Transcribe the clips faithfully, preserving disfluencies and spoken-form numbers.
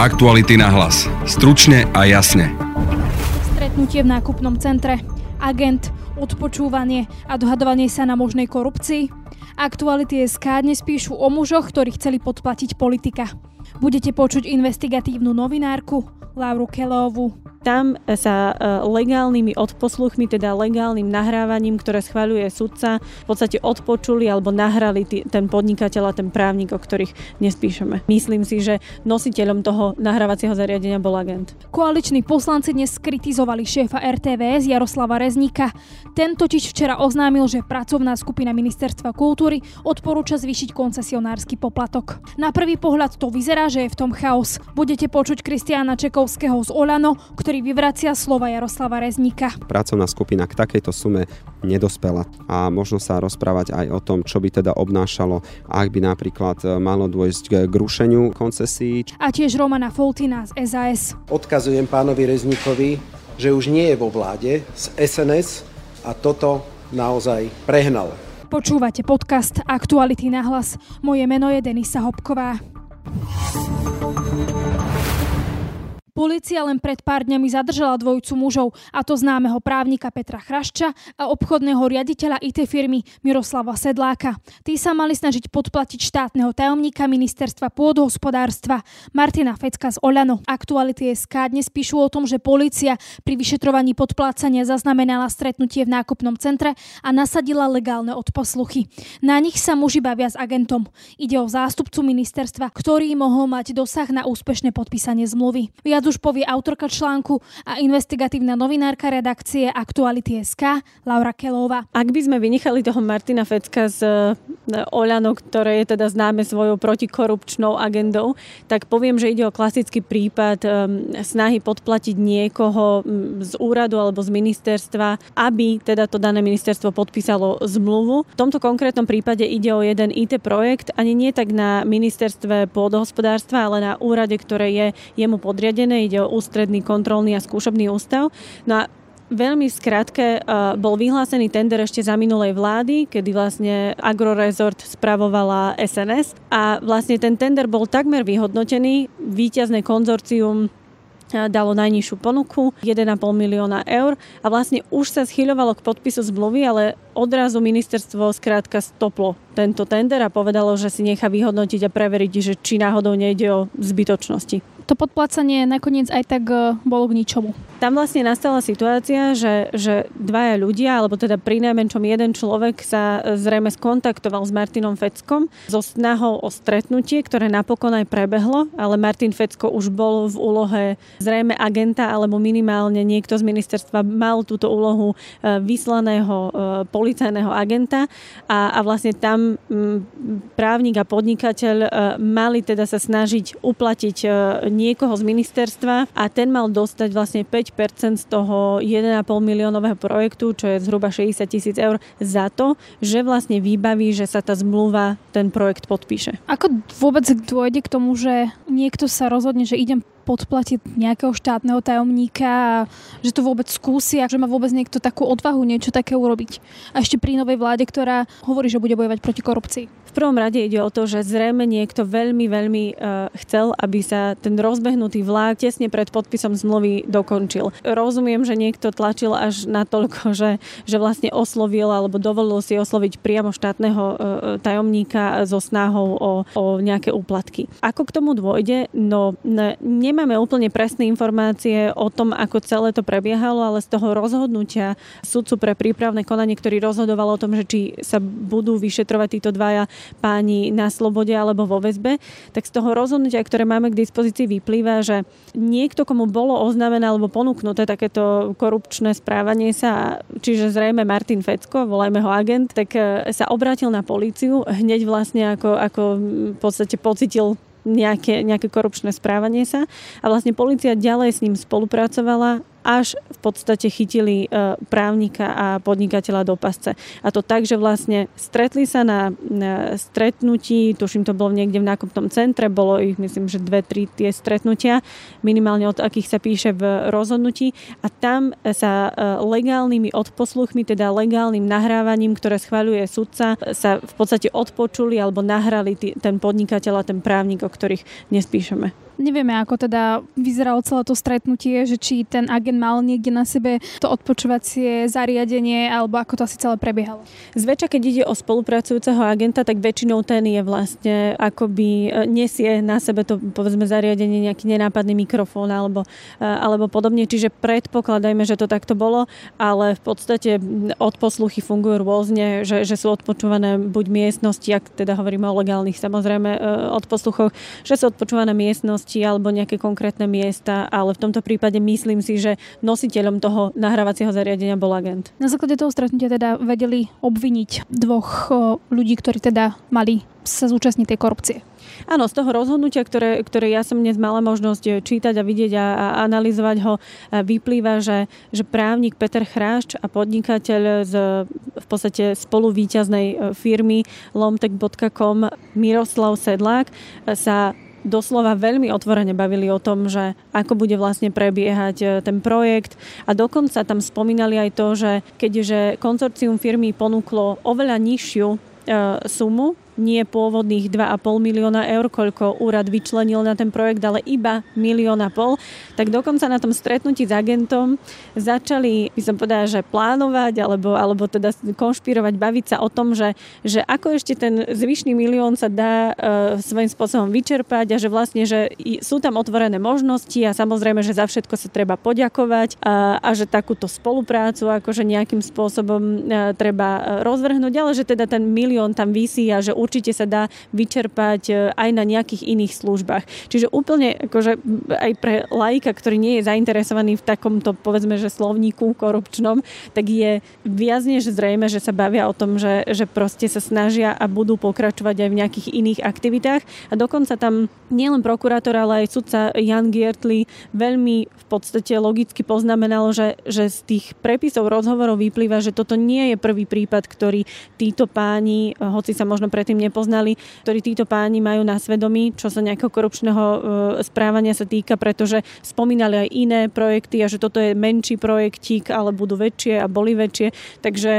Aktuality na hlas. Stručne a jasne. Stretnutie v nákupnom centre. Agent, odpočúvanie a dohadovanie sa na možnej korupcii. Aktuality.sk dnes píšu o mužoch, ktorí chceli podplatiť politika. Budete počuť investigatívnu novinárku Lauru Kelovú. Tam sa legálnymi odposluchmi, teda legálnym nahrávaním, ktoré schvaľuje sudca, v podstate odpočuli alebo nahrali t- ten podnikateľ a ten právnik, o ktorých dnes píšeme. Myslím si, že nositeľom toho nahrávacieho zariadenia bol agent. Koaliční poslanci dnes kritizovali šéfa er té vé es Jaroslava Rezníka. Ten totiž včera oznámil, že pracovná skupina Ministerstva kultúry odporúča zvýšiť koncesionársky poplatok. Na prvý pohľad to vyzerá, že je v tom chaos. Budete počuť Kristiána Čekovského z OľaNO, ktorý vyvracia slova Jaroslava Rezníka. Pracovná skupina k takejto sume nedospela a možno sa rozprávať aj o tom, čo by teda obnášalo, ak by napríklad malo dôjsť k rušeniu koncesií. A tiež Romana Foltína z SaS. Odkazujem pánovi Rezníkovi, že už nie je vo vláde z es en es a toto naozaj prehnal. Počúvate podcast Aktuality na hlas. Moje meno je Denisa Hopková. Polícia len pred pár dňami zadržala dvojicu mužov, a to známeho právnika Petra Chrášťa a obchodného riaditeľa í té firmy Miroslava Sedláka. Tí sa mali snažiť podplatiť štátneho tajomníka Ministerstva pôdohospodárstva Martina Fecka z OĽaNO. Aktuality.sk dnes píšu o tom, že polícia pri vyšetrovaní podplácania zaznamenala stretnutie v nákupnom centre a nasadila legálne odposluchy. Na nich sa muži bavia s agentom. Ide o zástupcu ministerstva, ktorý mohol mať dosah na úspešné podpísanie zmluvy. Viac už povie autorka článku a investigatívna novinárka redakcie Aktuality.sk Laura Kelová. Ak by sme vynechali toho Martina Fecka z OĽaNO, ktoré je teda známe svojou protikorupčnou agendou, tak poviem, že ide o klasický prípad snahy podplatiť niekoho z úradu alebo z ministerstva, aby teda to dané ministerstvo podpísalo zmluvu. V tomto konkrétnom prípade ide o jeden í té projekt, ani nie tak na ministerstve pôdohospodárstva, ale na úrade, ktoré je jemu podriadené. Ide o ústredný kontrolný a skúšobný ústav. No a veľmi v skratke bol vyhlásený tender ešte za minulej vlády, kedy vlastne agrorezort spravovala es en es a vlastne ten tender bol takmer vyhodnotený. Víťazné konzorcium dalo najnižšiu ponuku, jeden a pol milióna eur a vlastne už sa schyľovalo k podpisu zmluvy, ale odrazu ministerstvo skrátka stoplo tento tender a povedalo, že si nechá vyhodnotiť a preveriť, že či náhodou nejde o zbytočnosti. To podplácanie nakoniec aj tak bolo k ničomu. Tam vlastne nastala situácia, že, že dvaja ľudia, alebo teda pri najmenšom jeden človek sa zrejme skontaktoval s Martinom Feckom so snahou o stretnutie, ktoré napokon aj prebehlo, ale Martin Fecko už bol v úlohe zrejme agenta, alebo minimálne niekto z ministerstva mal túto úlohu vyslaného policajného agenta a, a vlastne tam právnik a podnikateľ mali teda sa snažiť uplatiť niekoho z ministerstva a ten mal dostať vlastne päť percent z toho jeden a pol miliónového projektu, čo je zhruba šesťdesiat tisíc eur za to, že vlastne vybaví, že sa tá zmluva, ten projekt podpíše. Ako vôbec dôjde k tomu, že niekto sa rozhodne, že idem podplatiť nejakého štátneho tajomníka, že to vôbec skúsi a že má vôbec niekto takú odvahu niečo také urobiť. A ešte pri novej vláde, ktorá hovorí, že bude bojovať proti korupcii. V prvom rade ide o to, že zrejme niekto veľmi, veľmi uh, chcel, aby sa ten rozbehnutý vlák tesne pred podpisom zmluvy dokončil. Rozumiem, že niekto tlačil až natoľko, že, že vlastne oslovil alebo dovolil si osloviť priamo štátneho uh, tajomníka so snahou o, o nejaké úplatky. Ako k tomu dôjde? No ne, nemá Máme úplne presné informácie o tom, ako celé to prebiehalo, ale z toho rozhodnutia sudcu pre prípravné konanie, ktorý rozhodoval o tom, že či sa budú vyšetrovať títo dvaja páni na slobode alebo vo väzbe, tak z toho rozhodnutia, ktoré máme k dispozícii, vyplýva, že niekto, komu bolo oznámené alebo ponúknuté takéto korupčné správanie sa, čiže zrejme Martin Fecko, volajme ho agent, tak sa obrátil na políciu hneď vlastne ako, ako v podstate pocitil Nejaké, nejaké korupčné správanie sa a vlastne polícia ďalej s ním spolupracovala, až v podstate chytili e, právnika a podnikateľa do pasce. A to tak, že vlastne stretli sa na, na stretnutí, tuším to bolo niekde v nákupnom centre, bolo ich myslím, že dve, tri tie stretnutia, minimálne od akých sa píše v rozhodnutí a tam sa e, legálnymi odposluchmi, teda legálnym nahrávaním, ktoré schvaľuje sudca, sa v podstate odpočuli alebo nahrali t- ten podnikateľ a ten právnik, o ktorých dnes píšeme. Nevieme, ako teda vyzeralo celé to stretnutie, že či ten agent mal niekde na sebe to odpočúvacie zariadenie, alebo ako to asi celé prebiehalo. Zväčša, keď ide o spolupracujúceho agenta, tak väčšinou ten je vlastne akoby nesie na sebe to, povedzme, zariadenie, nejaký nenápadný mikrofón alebo, alebo podobne. Čiže predpokladajme, že to takto bolo, ale v podstate odposluchy fungujú rôzne, že, že sú odpočúvané buď miestnosti, ak teda hovoríme o legálnych samozrejme odposluchoch, že sú odpočúvané miestnosti alebo nejaké konkrétne miesta, ale v tomto prípade myslím si, že nositeľom toho nahrávacieho zariadenia bol agent. Na základe toho stretnutia teda vedeli obviniť dvoch ľudí, ktorí teda mali sa zúčastniť tej korupcie. Áno, z toho rozhodnutia, ktoré, ktoré ja som dnes mala možnosť čítať a vidieť a, a analyzovať ho, a vyplýva, že, že právnik Petra Chrášť a podnikateľ z v podstate spoluvýťaznej firmy Lomtec bodka com Miroslav Sedlák sa doslova veľmi otvorene bavili o tom, že ako bude vlastne prebiehať ten projekt a dokonca tam spomínali aj to, že keďže konzorcium firmy ponúklo oveľa nižšiu e, sumu, nie pôvodných dva a pol milióna eur, koľko úrad vyčlenil na ten projekt, ale iba milión a pol, tak dokonca na tom stretnutí s agentom začali, by som povedala, že plánovať alebo, alebo teda konšpirovať, baviť sa o tom, že, že ako ešte ten zvyšný milión sa dá e, svojím spôsobom vyčerpať a že vlastne, že sú tam otvorené možnosti a samozrejme, že za všetko sa treba poďakovať a, a že takúto spoluprácu akože nejakým spôsobom e, treba rozvrhnúť, ale že teda ten milión tam visí a že určite určite sa dá vyčerpať aj na nejakých iných službách. Čiže úplne akože aj pre laika, ktorý nie je zainteresovaný v takomto, povedzme, že slovníku korupčnom, tak je viac než zrejme, že sa bavia o tom, že, že proste sa snažia a budú pokračovať aj v nejakých iných aktivitách. A dokonca tam nielen prokurátor, ale aj sudca Jan Giertli veľmi v podstate logicky poznamenal, že, že z tých prepisov rozhovorov vyplýva, že toto nie je prvý prípad, ktorý títo páni, hoci sa možno predtým nepoznali, ktorí títo páni majú na svedomí, čo sa nejakého korupčného správania sa týka, pretože spomínali aj iné projekty a že toto je menší projektík, ale budú väčšie a boli väčšie. Takže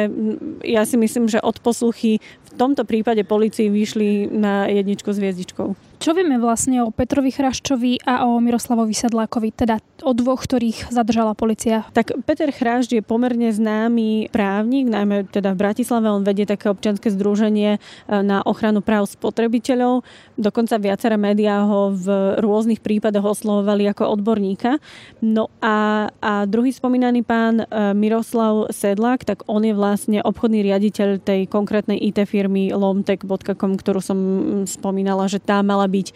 ja si myslím, že odposluchy v tomto prípade polícii vyšli na jedničku s hviezdičkou. Čo vieme vlastne o Petrovi Chrášťovi a o Miroslavovi Sedlákovi, teda o dvoch, ktorých zadržala polícia? Tak Peter Chrášť je pomerne známy právnik, najmä teda v Bratislave. On vedie také občianske združenie na ochranu práv spotrebiteľov. Dokonca viaceré médiá ho v rôznych prípadoch oslovovali ako odborníka. No a, a druhý spomínaný pán Miroslav Sedlák, tak on je vlastne obchodný riaditeľ tej konkrétnej í té firmy Lomtec bodka com, ktorú som spomínala, že tá mala byť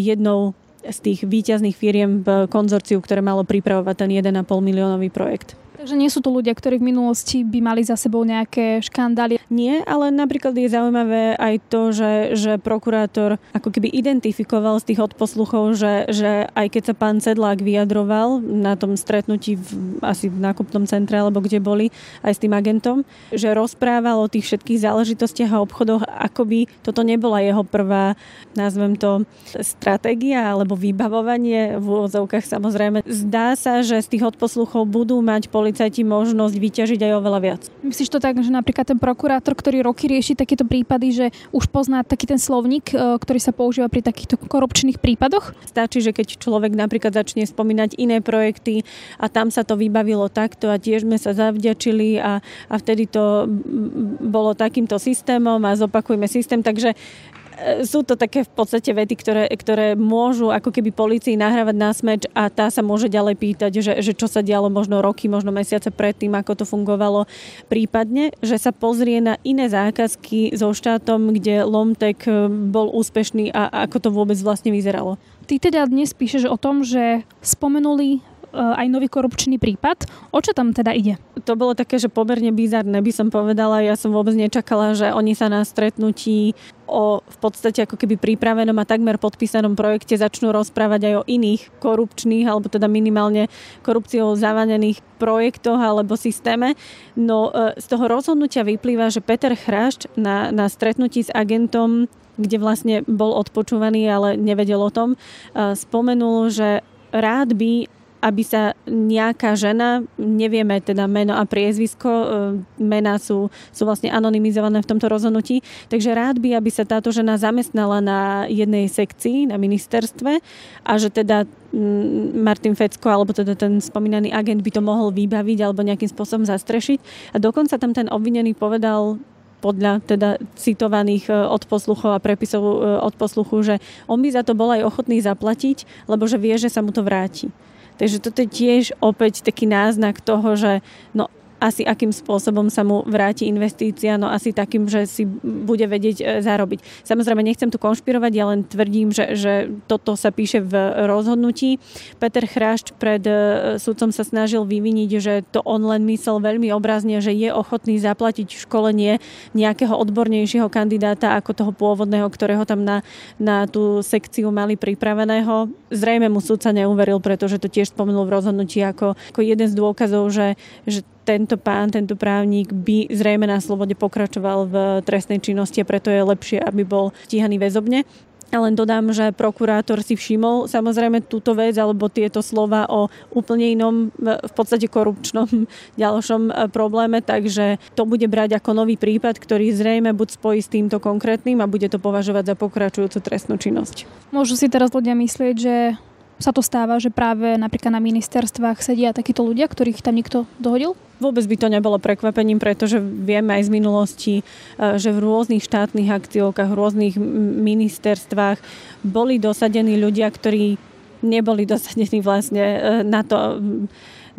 jednou z tých výťazných firiem v konzorciu, ktoré malo pripravovať ten jeden a pol miliónový projekt. Takže nie sú to ľudia, ktorí v minulosti by mali za sebou nejaké škandály? Nie, ale napríklad je zaujímavé aj to, že, že prokurátor ako keby identifikoval z tých odposluchov, že, že aj keď sa pán Sedlák vyjadroval na tom stretnutí v, asi v nákupnom centre, alebo kde boli aj s tým agentom, že rozprával o tých všetkých záležitostiach a obchodoch, akoby toto nebola jeho prvá, nazvem to, stratégia alebo vybavovanie v úvodzovkách samozrejme. Zdá sa, že z tých odposluchov budú mať politi- policajti možnosť vyťažiť aj oveľa viac. Myslíš to tak, že napríklad ten prokurátor, ktorý roky rieši takéto prípady, že už pozná taký ten slovník, ktorý sa používa pri takýchto korupčných prípadoch? Stačí, že keď človek napríklad začne spomínať iné projekty a tam sa to vybavilo takto a tiež sme sa zavďačili a, a vtedy to bolo takýmto systémom a zopakujme systém, takže sú to také v podstate vety, ktoré, ktoré môžu ako keby polícii nahrávať na smeč a tá sa môže ďalej pýtať, že, že čo sa dialo možno roky, možno mesiace predtým, ako to fungovalo. Prípadne, že sa pozrie na iné zákazky so štátom, kde Lomtec bol úspešný a ako to vôbec vlastne vyzeralo. Ty teda dnes píšeš o tom, že spomenuli aj nový korupčný prípad. O čo tam teda ide? To bolo také, že pomerne bizarné, by som povedala. Ja som vôbec nečakala, že oni sa na stretnutí o v podstate ako keby pripravenom a takmer podpísanom projekte začnú rozprávať aj o iných korupčných, alebo teda minimálne korupciou zavanených projektoch alebo systéme. No z toho rozhodnutia vyplýva, že Peter Chrášť na, na stretnutí s agentom, kde vlastne bol odpočúvaný, ale nevedel o tom, spomenul, že rád by aby sa nejaká žena, nevieme teda meno a priezvisko, mená sú, sú vlastne anonymizované v tomto rozhodnutí, takže rád by, aby sa táto žena zamestnala na jednej sekcii, na ministerstve a že teda Martin Fecko, alebo teda ten spomínaný agent by to mohol vybaviť alebo nejakým spôsobom zastrešiť. A dokonca tam ten obvinený povedal podľa teda citovaných odposluchov a prepisov odposluchu, že on by za to bol aj ochotný zaplatiť, lebo že vie, že sa mu to vráti. Takže toto je tiež opäť taký náznak toho, že no asi akým spôsobom sa mu vráti investícia, no asi takým, že si bude vedieť zarobiť. Samozrejme, nechcem tu konšpirovať, ja len tvrdím, že, že toto sa píše v rozhodnutí. Peter Chrášť pred sudcom sa snažil vyviniť, že to on len myslel veľmi obrazne, že je ochotný zaplatiť školenie nejakého odbornejšieho kandidáta ako toho pôvodného, ktorého tam na, na tú sekciu mali pripraveného. Zrejme mu sudca neuveril, pretože to tiež spomenul v rozhodnutí ako, ako jeden z dôkazov, že, že tento pán, tento právnik by zrejme na slobode pokračoval v trestnej činnosti a preto je lepšie, aby bol stíhaný väzobne. A len dodám, že prokurátor si všimol samozrejme túto vec alebo tieto slova o úplne inom, v podstate korupčnom ďalšom probléme, takže to bude brať ako nový prípad, ktorý zrejme buď spojí s týmto konkrétnym a bude to považovať za pokračujúcu trestnú činnosť. Môžu si teraz ľudia myslieť, že sa to stáva, že práve napríklad na ministerstvách sedia takíto ľudia, ktorých tam niekto dohodil? Vôbec by to nebolo prekvapením, pretože vieme aj z minulosti, že v rôznych štátnych akciovkách, v rôznych ministerstvách boli dosadení ľudia, ktorí neboli dosadení vlastne na to,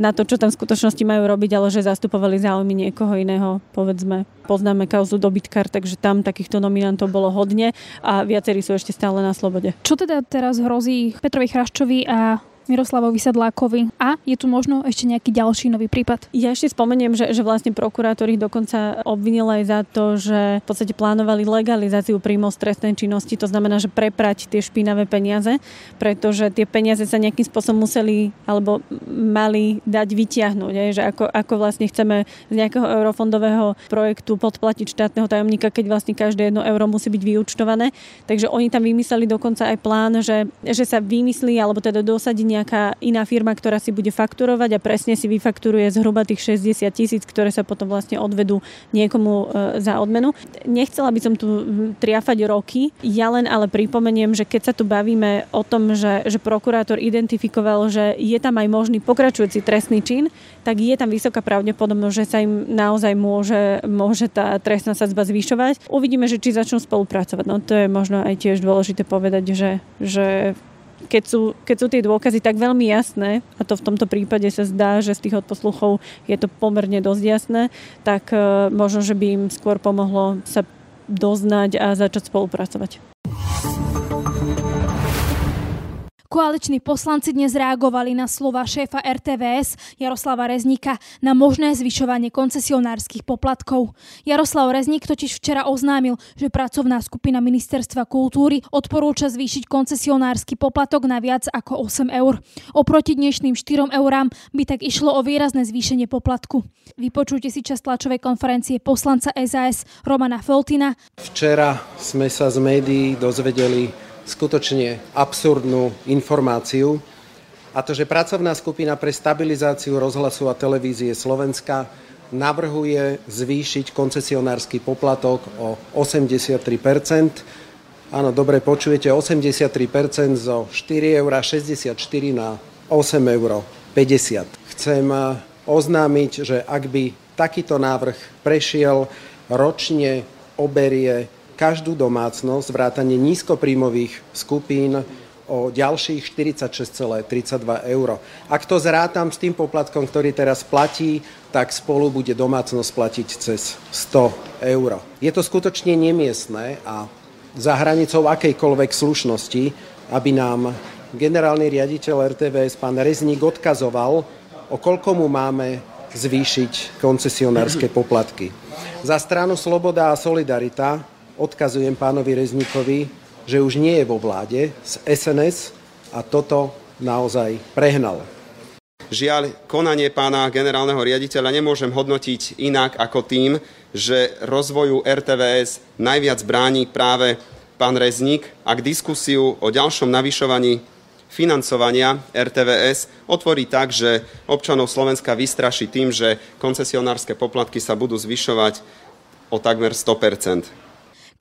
na to, čo tam v skutočnosti majú robiť, ale že zastupovali záujmy niekoho iného, povedzme. Poznáme kauzu dobytkár, takže tam takýchto nominantov bolo hodne a viacerí sú ešte stále na slobode. Čo teda teraz hrozí Petrovi Chrášťovi a Miroslavovi Sedlákovi a je tu možno ešte nejaký ďalší nový prípad? Ja ešte spomeniem, že, že vlastne prokurátor ich dokonca obvinil aj za to, že v podstate plánovali legalizáciu príjmov z trestnej činnosti, to znamená, že preprať tie špinavé peniaze, pretože tie peniaze sa nejakým spôsobom museli alebo mali dať vytiahnuť, je, že ako, ako vlastne chceme z nejakého eurofondového projektu podplatiť štátneho tajomníka, keď vlastne každé jedno euro musí byť vyúčtované. Takže oni tam vymysleli dokonca aj plán, že, že sa vymyslí alebo teda dosadí nejaká iná firma, ktorá si bude fakturovať a presne si vyfakturuje zhruba tých šesťdesiat tisíc, ktoré sa potom vlastne odvedú niekomu za odmenu. Nechcela by som tu triafať roky, ja len ale pripomeniem, že keď sa tu bavíme o tom, že, že prokurátor identifikoval, že je tam aj možný pokračujúci trestný čin, tak je tam vysoká pravdepodobnosť, že sa im naozaj môže, môže tá trestná sadzba zvyšovať. Uvidíme, že či začnú spolupracovať. No to je možno aj tiež dôležité povedať, že, že Keď sú, keď sú tie dôkazy tak veľmi jasné, a to v tomto prípade sa zdá, že z tých odposluchov je to pomerne dosť jasné, tak e, možno, že by im skôr pomohlo sa doznať a začať spolupracovať. Koaliční poslanci dnes reagovali na slova šéfa er té vé es Jaroslava Rezníka na možné zvyšovanie koncesionárskych poplatkov. Jaroslav Rezník totiž včera oznámil, že pracovná skupina Ministerstva kultúry odporúča zvýšiť koncesionársky poplatok na viac ako osem eur. Oproti dnešným štyrom eurám by tak išlo o výrazné zvýšenie poplatku. Vypočujte si časť tlačovej konferencie poslanca es a es Romana Foltína. Včera sme sa z médií dozvedeli skutočne absurdnú informáciu, a to, že pracovná skupina pre stabilizáciu rozhlasu a televízie Slovenska navrhuje zvýšiť koncesionársky poplatok o osemdesiattri percent. Áno, dobre počujete, osemdesiattri percent zo štyri eurá šesťdesiatštyri na osem eurá päťdesiat. Chcem oznámiť, že ak by takýto návrh prešiel, ročne oberie každú domácnosť, vrátane nízkopríjmových skupín, o ďalších štyridsaťšesť celá tridsaťdva eur. Ak to zrátam s tým poplatkom, ktorý teraz platí, tak spolu bude domácnosť platiť cez sto eur. Je to skutočne nemiestné a za hranicou akejkoľvek slušnosti, aby nám generálny riaditeľ er té vé es, pán Rezník, odkazoval, o koľko mu máme zvýšiť koncesionárske poplatky. Za stranu Sloboda a Solidarita odkazujem pánovi Rezníkovi, že už nie je vo vláde z es en es a toto naozaj prehnal. Žiaľ, konanie pána generálneho riaditeľa nemôžem hodnotiť inak ako tým, že rozvoju er té vé es najviac bráni práve pán Rezník a k diskusiu o ďalšom navyšovaní financovania er té vé es otvorí tak, že občanov Slovenska vystraší tým, že koncesionárske poplatky sa budú zvyšovať o takmer sto percent.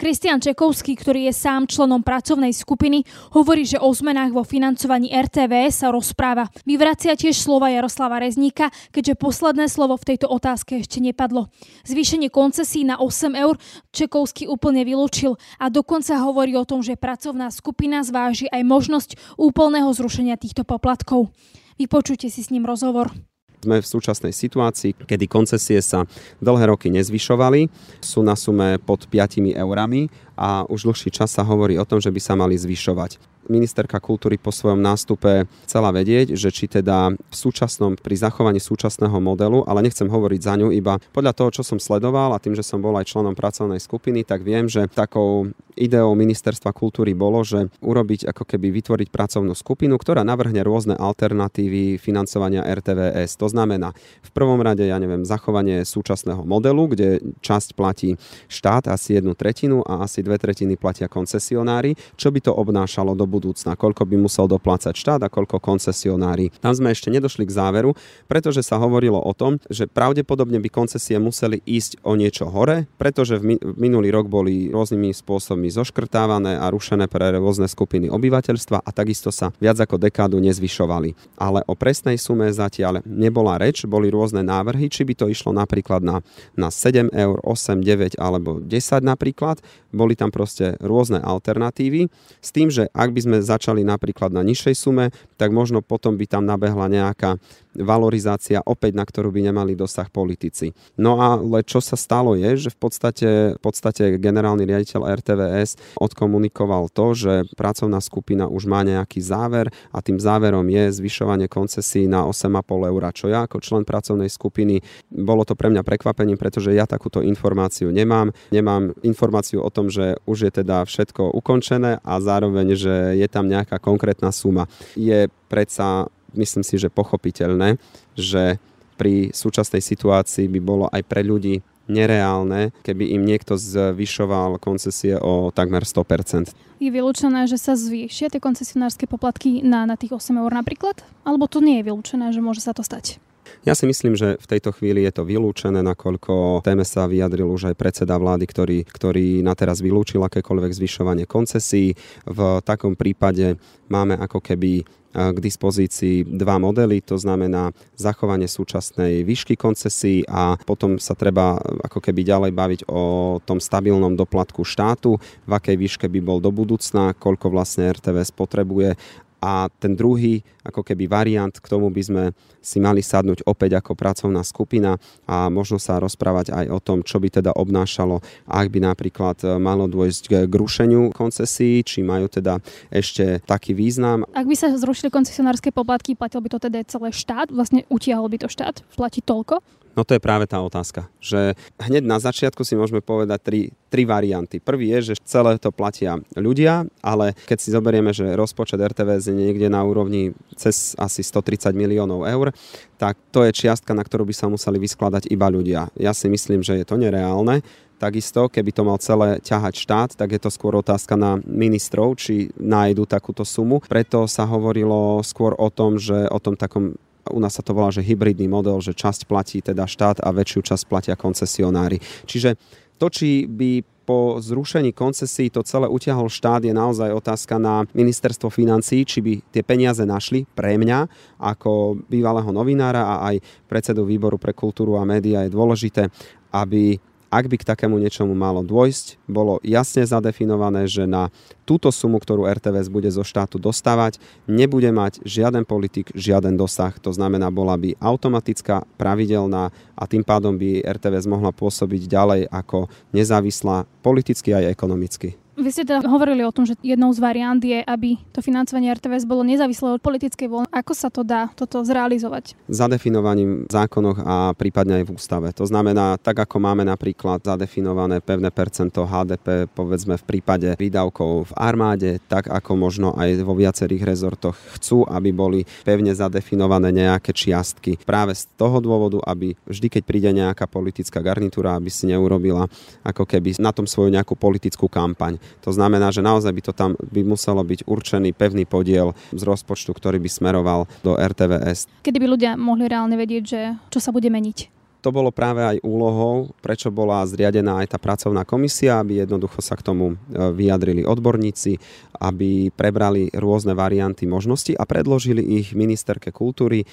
Kristián Čekovský, ktorý je sám členom pracovnej skupiny, hovorí, že o zmenách vo financovaní er té vé es sa rozpráva. Vyvracia tiež slova Jaroslava Rezníka, keďže posledné slovo v tejto otázke ešte nepadlo. Zvýšenie koncesí na osem eur Čekovský úplne vylúčil a dokonca hovorí o tom, že pracovná skupina zváži aj možnosť úplného zrušenia týchto poplatkov. Vypočujte si s ním rozhovor. Sme v súčasnej situácii, kedy koncesie sa dlhé roky nezvyšovali, sú na sume pod piatimi eurami a už dlhší čas sa hovorí o tom, že by sa mali zvyšovať. Ministerka kultúry po svojom nástupe chcela vedieť, že či teda v súčasnom, pri zachovaní súčasného modelu, ale nechcem hovoriť za ňu, iba podľa toho, čo som sledoval a tým, že som bol aj členom pracovnej skupiny, tak viem, že takou ideou ministerstva kultúry bolo, že urobiť ako keby vytvoriť pracovnú skupinu, ktorá navrhne rôzne alternatívy financovania er té vé es. To znamená v prvom rade, ja neviem, zachovanie súčasného modelu, kde časť platí štát, asi jednu tretinu a asi dve tretiny platia koncesionári. Čo by to obnášalo do budúcna? Koľko by musel doplácať štát a koľko koncesionári? Tam sme ešte nedošli k záveru, pretože sa hovorilo o tom, že pravdepodobne by koncesie museli ísť o niečo hore, pretože v minulý rok boli rôznymi spôsobmi zoškrtávané a rušené pre rôzne skupiny obyvateľstva a takisto sa viac ako dekádu nezvyšovali. Ale o presnej sume zatiaľ nebola reč, boli rôzne návrhy, či by to išlo napríklad na, na sedem eur, osem, deväť alebo desať napríklad. Boli tam proste rôzne alternatívy s tým, že ak by sme začali napríklad na nižšej sume, tak možno potom by tam nabehla nejaká valorizácia opäť, na ktorú by nemali dosah politici. No ale čo sa stalo je, že v podstate, v podstate generálny riaditeľ er té vé es odkomunikoval to, že pracovná skupina už má nejaký záver a tým záverom je zvyšovanie koncesí na osem a pol eura, čo ja ako člen pracovnej skupiny, bolo to pre mňa prekvapením, pretože ja takúto informáciu nemám. Nemám informáciu o tom, že už je teda všetko ukončené a zároveň, že je tam nejaká konkrétna suma. Je predsa, myslím si, že pochopiteľné, že pri súčasnej situácii by bolo aj pre ľudí nereálne, keby im niekto zvyšoval koncesie o takmer sto percent. Je vylúčené, že sa zvýšia tie koncesionárske poplatky na, na tých osem eur napríklad? Alebo to nie je vylúčené, že môže sa to stať? Ja si myslím, že v tejto chvíli je to vylúčené, nakoľko téme sa vyjadril už aj predseda vlády, ktorý, ktorý nateraz vylúčil akékoľvek zvyšovanie koncesí. V takom prípade máme ako keby k dispozícii dva modely, to znamená zachovanie súčasnej výšky koncesí a potom sa treba ako keby ďalej baviť o tom stabilnom doplatku štátu, v akej výške by bol do budúcna, koľko vlastne er té vé es potrebuje. A ten druhý, ako keby variant, k tomu by sme si mali sadnúť opäť ako pracovná skupina a možno sa rozprávať aj o tom, čo by teda obnášalo, ak by napríklad malo dôjsť k rušeniu koncesí, či majú teda ešte taký význam. Ak by sa zrušili koncesionárske poplatky, platil by to teda celý štát? Vlastne utiahol by to štát? Platí toľko? No to je práve tá otázka, že hneď na začiatku si môžeme povedať tri, tri varianty. Prvý je, že celé to platia ľudia, ale keď si zoberieme, že rozpočet er té vé es je niekde na úrovni cez asi stotridsať miliónov eur, tak to je čiastka, na ktorú by sa museli vyskladať iba ľudia. Ja si myslím, že je to nereálne. Takisto, keby to mal celé ťahať štát, tak je to skôr otázka na ministrov, či nájdu takúto sumu. Preto sa hovorilo skôr o tom, že o tom takom... U nás sa to volá, že hybridný model, že časť platí teda štát a väčšiu časť platia koncesionári. Čiže to, či by po zrušení koncesí to celé utiahol štát, je naozaj otázka na ministerstvo financií, či by tie peniaze našli. Pre mňa ako bývalého novinára a aj predsedu výboru pre kultúru a médiá je dôležité, aby... Ak by k takému niečomu malo dôjsť, bolo jasne zadefinované, že na túto sumu, ktorú er té vé es bude zo štátu dostávať, nebude mať žiaden politik, žiaden dosah. To znamená, bola by automatická, pravidelná a tým pádom by er té vé es mohla pôsobiť ďalej ako nezávislá politicky aj ekonomicky. Vy ste teda hovorili o tom, že jednou z variant je, aby to financovanie er té vé es bolo nezávislé od politickej vôle. Ako sa to dá toto zrealizovať? Zadefinovaním v zákonoch a prípadne aj v ústave. To znamená, tak ako máme napríklad zadefinované pevné percento há dé pé, povedzme v prípade výdavkov v armáde, tak ako možno aj vo viacerých rezortoch chcú, aby boli pevne zadefinované nejaké čiastky. Práve z toho dôvodu, aby vždy, keď príde nejaká politická garnitúra, aby si neurobila ako keby na tom svoju nejakú politickú kampaň. To znamená, že naozaj by to tam by muselo byť určený pevný podiel z rozpočtu, ktorý by smeroval do er té vé es. Kedy by ľudia mohli reálne vedieť, že čo sa bude meniť? To bolo práve aj úlohou, prečo bola zriadená aj tá pracovná komisia, aby jednoducho sa k tomu vyjadrili odborníci, aby prebrali rôzne varianty možností a predložili ich ministerke kultúry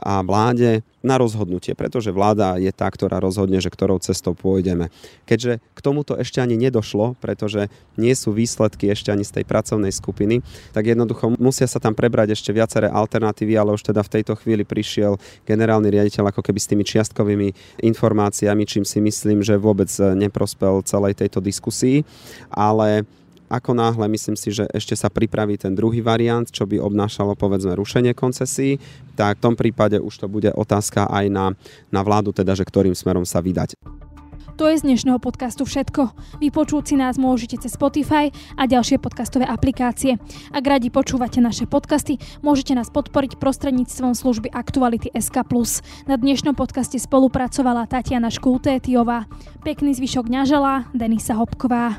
a vláde na rozhodnutie, pretože vláda je tá, ktorá rozhodne, že ktorou cestou pôjdeme. Keďže k tomuto ešte ani nedošlo, pretože nie sú výsledky ešte ani z tej pracovnej skupiny, tak jednoducho musia sa tam prebrať ešte viaceré alternatívy, ale už teda v tejto chvíli prišiel generálny riaditeľ ako keby s tými čiastkovými informáciami, čím si myslím, že vôbec neprospel celej tejto diskusii, ale ako náhle, myslím si, že ešte sa pripraví ten druhý variant, čo by obnášalo povedzme rušenie koncesí, tak v tom prípade už to bude otázka aj na, na vládu, teda že ktorým smerom sa vydať. To je z dnešného podcastu všetko. Vypočuť si nás môžete cez Spotify a ďalšie podcastové aplikácie. Ak radi počúvate naše podcasty, môžete nás podporiť prostredníctvom služby Aktuality bodka es ká plus. Na dnešnom podcaste spolupracovala Tatiana Škultétyová. Pekný zvyšok dňa želá Denisa Hopková.